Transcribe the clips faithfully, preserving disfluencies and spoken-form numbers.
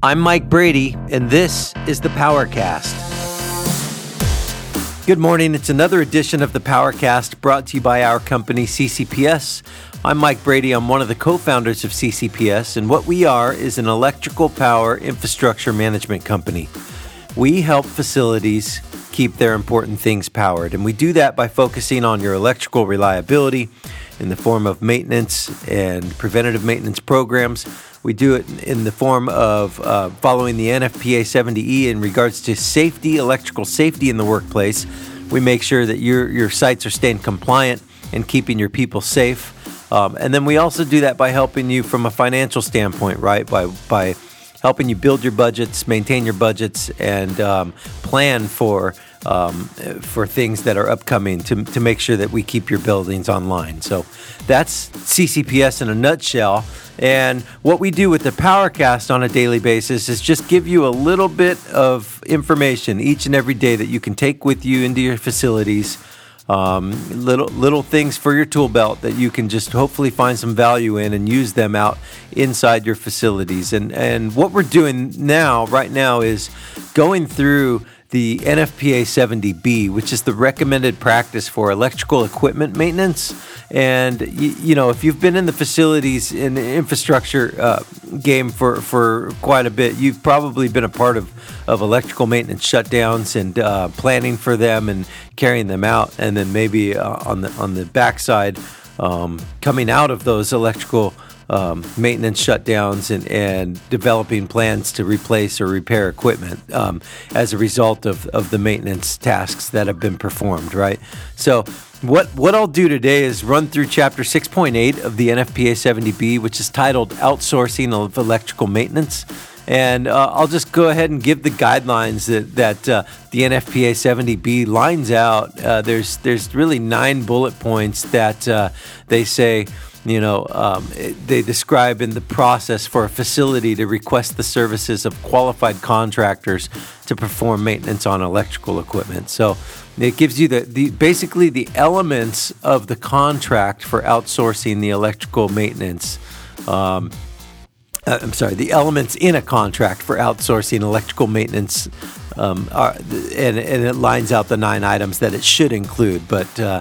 I'm Mike Brady, and this is the PowerCast. Good morning. It's another edition of the PowerCast brought to you by our company, C C P S. I'm Mike Brady. I'm one of the co-founders of C C P S, and what we are is an electrical power infrastructure management company. We help facilities keep their important things powered, and we do that by focusing on your electrical reliability in the form of maintenance and preventative maintenance programs. We do it in the form of uh, following the N F P A seventy E in regards to safety, electrical safety in the workplace. We make sure that your, your sites are staying compliant and keeping your people safe. Um, and then we also do that by helping you from a financial standpoint, right? By by helping you build your budgets, maintain your budgets, and um, plan for um, for things that are upcoming to, to make sure that we keep your buildings online. So that's C C P S in a nutshell. And what we do with the PowerCast on a daily basis is just give you a little bit of information each and every day that you can take with you into your facilities, um, little little things for your tool belt that you can just hopefully find some value in and use them out inside your facilities. And, and what we're doing now, right now, is going through the N F P A seventy B, which is the recommended practice for electrical equipment maintenance. And, you, you know, if you've been in the facilities and infrastructure uh, game for, for quite a bit, you've probably been a part of, of electrical maintenance shutdowns and uh, planning for them and carrying them out. And then maybe uh, on the on the backside, um, coming out of those electrical Um, maintenance shutdowns and, and developing plans to replace or repair equipment um, as a result of, of the maintenance tasks that have been performed, right? So what what I'll do today is run through Chapter six point eight of the N F P A seventy B, which is titled Outsourcing of Electrical Maintenance. And uh, I'll just go ahead and give the guidelines that, that uh, the N F P A seventy B lines out. Uh, there's, there's really nine bullet points that uh, they say... You know, um, they describe in the process for a facility to request the services of qualified contractors to perform maintenance on electrical equipment. So it gives you the, the basically the elements of the contract for outsourcing the electrical maintenance. Um, I'm sorry, the elements in a contract for outsourcing electrical maintenance, um, are, and, and it lines out the nine items that it should include, but... Uh,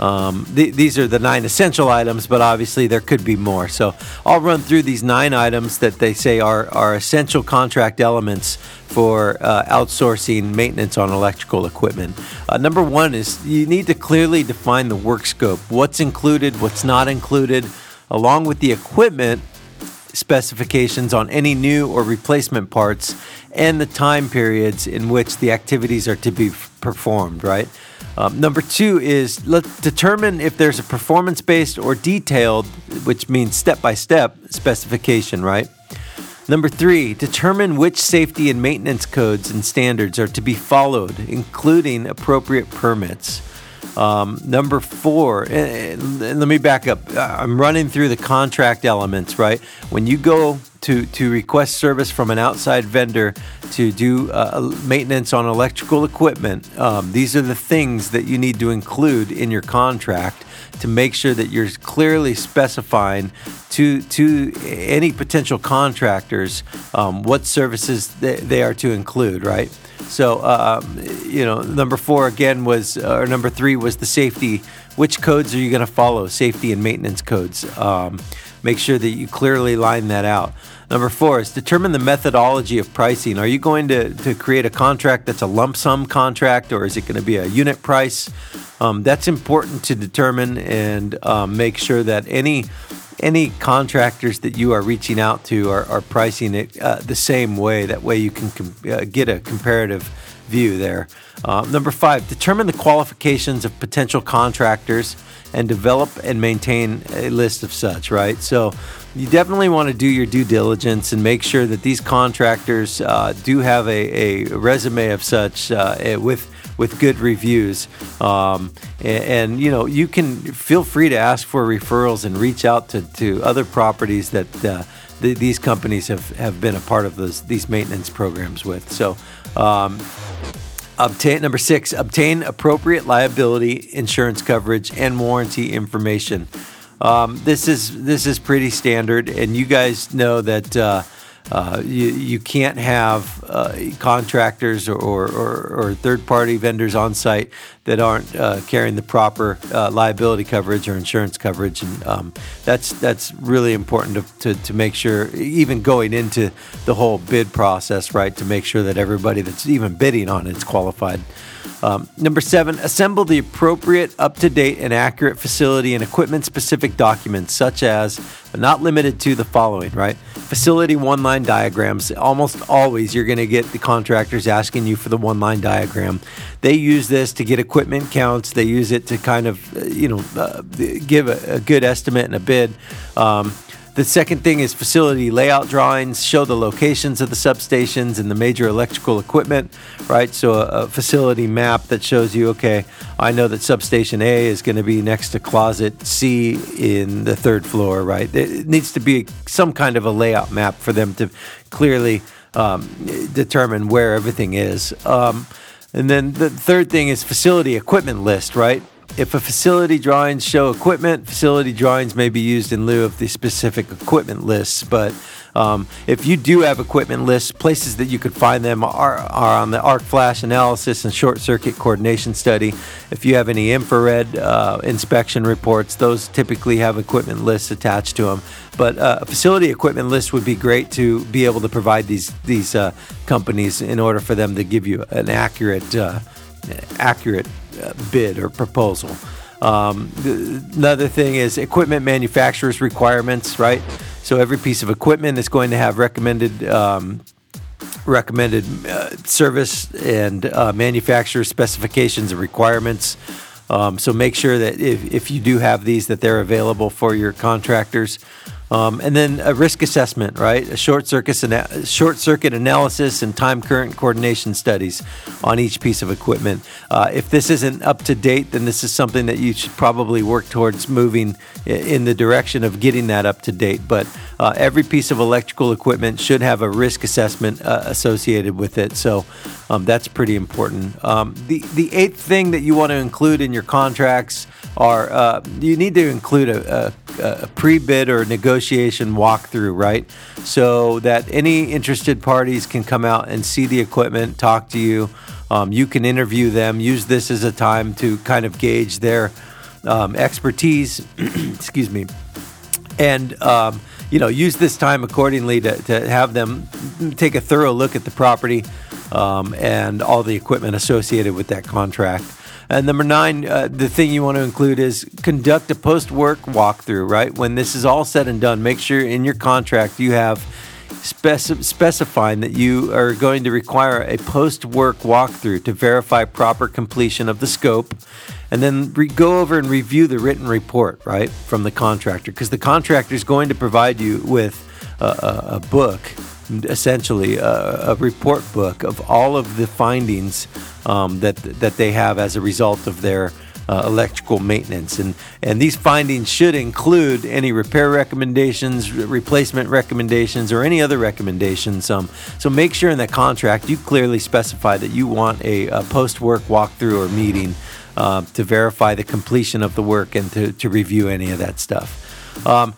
Um, th- these are the nine essential items, but obviously there could be more. So I'll run through these nine items that they say are, are essential contract elements for uh, outsourcing maintenance on electrical equipment. Uh, number one is you need to clearly define the work scope, what's included, what's not included, along with the equipment specifications on any new or replacement parts and the time periods in which the activities are to be performed, right? Um, number two is let's determine if there's a performance-based or detailed, which means step-by-step specification, right? Number three, determine which safety and maintenance codes and standards are to be followed, including appropriate permits. Um, number four, and, and let me back up. I'm running through the contract elements, right? When you go to, to request service from an outside vendor to do uh, maintenance on electrical equipment, um, these are the things that you need to include in your contract to make sure that you're clearly specifying to to any potential contractors um, what services they, they are to include, right? So, um, you know, number four again was, or number three was the safety. Which codes are you going to follow? Safety and maintenance codes. Um, make sure that you clearly line that out. Number four is determine the methodology of pricing. Are you going to, to create a contract that's a lump sum contract, or is it going to be a unit price? Um, that's important to determine and um, make sure that any any contractors that you are reaching out to are, are pricing it uh, the same way. That way you can com- uh, get a comparative view there. Uh, number five, determine the qualifications of potential contractors and develop and maintain a list of such, right? So you definitely want to do your due diligence and make sure that these contractors uh, do have a, a resume of such uh, with with good reviews. Um, and, and, you know, you can feel free to ask for referrals and reach out to, to other properties that uh, th- these companies have, have been a part of those these maintenance programs with. So, um, Obtain, number six, obtain appropriate liability insurance coverage and warranty information. Um, this is this is pretty standard, and you guys know that uh, Uh, you, you can't have uh, contractors or, or, or third-party vendors on site that aren't uh, carrying the proper uh, liability coverage or insurance coverage, and um, that's that's really important to, to to make sure, even going into the whole bid process, right? To make sure that everybody that's even bidding on it's qualified. Um, number seven, assemble the appropriate, up-to-date, and accurate facility and equipment-specific documents, such as, but not limited to, the following, right? Facility one-line diagrams. Almost always you're going to get the contractors asking you for the one-line diagram. They use this to get equipment counts. They use it to kind of, you know, uh, give a, a good estimate and a bid. Um, The second thing is facility layout drawings, show the locations of the substations and the major electrical equipment, right? So a, a facility map that shows you, okay, I know that substation A is going to be next to closet C in the third floor, right? It needs to be some kind of a layout map for them to clearly um, determine where everything is. Um, and then the third thing is facility equipment list, right? If a facility drawings show equipment, facility drawings may be used in lieu of the specific equipment lists. But um, if you do have equipment lists, places that you could find them are, are on the arc flash analysis and short circuit coordination study. If you have any infrared uh, inspection reports, those typically have equipment lists attached to them. But uh, a facility equipment list would be great to be able to provide these, these uh, companies in order for them to give you an accurate uh, accurate bid or proposal. Um, th- another thing is equipment manufacturers' requirements, right? So every piece of equipment is going to have recommended um, recommended uh, service and uh, manufacturer specifications and requirements. Um, so make sure that if, if you do have these, that they're available for your contractors. Um, and then a risk assessment, right? A short circuit, ana- short circuit analysis and time current coordination studies on each piece of equipment. Uh, if this isn't up to date, then this is something that you should probably work towards moving in the direction of getting that up to date. But uh, every piece of electrical equipment should have a risk assessment uh, associated with it. So um, that's pretty important. Um, the, the eighth thing that you want to include in your contracts are uh, you need to include a, a, a pre-bid or negotiation Negotiation walkthrough, right? So that any interested parties can come out and see the equipment, talk to you. Um, you can interview them. Use this as a time to kind of gauge their um, expertise. Excuse me. And, um, you know, use this time accordingly to, to have them take a thorough look at the property um, and all the equipment associated with that contract. And number nine, uh, the thing you want to include is conduct a post-work walkthrough, right? When this is all said and done, make sure in your contract you have speci- specifying that you are going to require a post-work walkthrough to verify proper completion of the scope. And then re- go over and review the written report, right, from the contractor. Because the contractor is going to provide you with a, a, a book, essentially a, a report book of all of the findings um, that that they have as a result of their uh, electrical maintenance, and and these findings should include any repair recommendations, replacement recommendations, or any other recommendations. Um, so make sure in that contract you clearly specify that you want a, a post-work walkthrough or meeting uh, to verify the completion of the work and to to review any of that stuff. Um,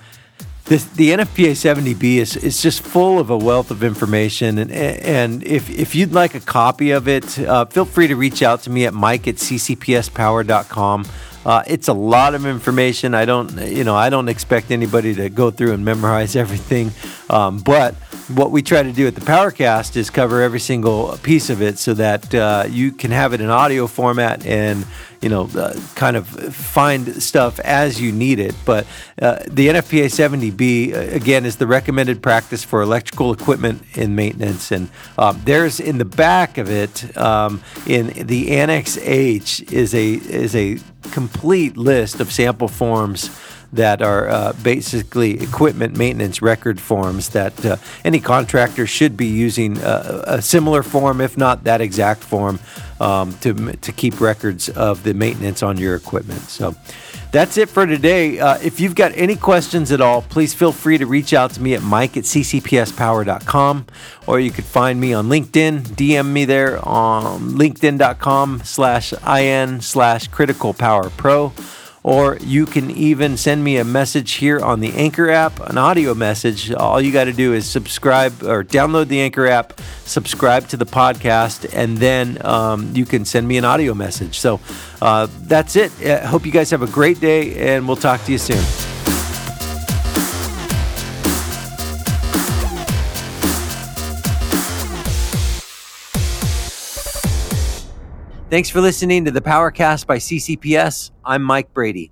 This, the N F P A seventy B is, is just full of a wealth of information, and and if, if you'd like a copy of it, uh, feel free to reach out to me at mike at c c p s power dot com. Uh, it's a lot of information. I don't, you know, I don't expect anybody to go through and memorize everything, um, but what we try to do at the PowerCast is cover every single piece of it so that uh, you can have it in audio format and, you know, uh, kind of find stuff as you need it. But uh, the N F P A seventy B, again, is the recommended practice for electrical equipment in maintenance. And um, there's in the back of it, um, in the Annex H is a is a complete list of sample forms that are uh, basically equipment maintenance record forms that uh, any contractor should be using uh, a similar form, if not that exact form, um, to to keep records of the maintenance on your equipment. So that's it for today. Uh, if you've got any questions at all, please feel free to reach out to me at mike at c c p s power dot com, or you could find me on LinkedIn, D M me there on linkedin dot com slash in slash critical power pro. or you can even send me a message here on the Anchor app, an audio message. All you got to do is subscribe or download the Anchor app, subscribe to the podcast, and then um, you can send me an audio message. So uh, that's it. I hope you guys have a great day, and we'll talk to you soon. Thanks for listening to the PowerCast by C C P S. I'm Mike Brady.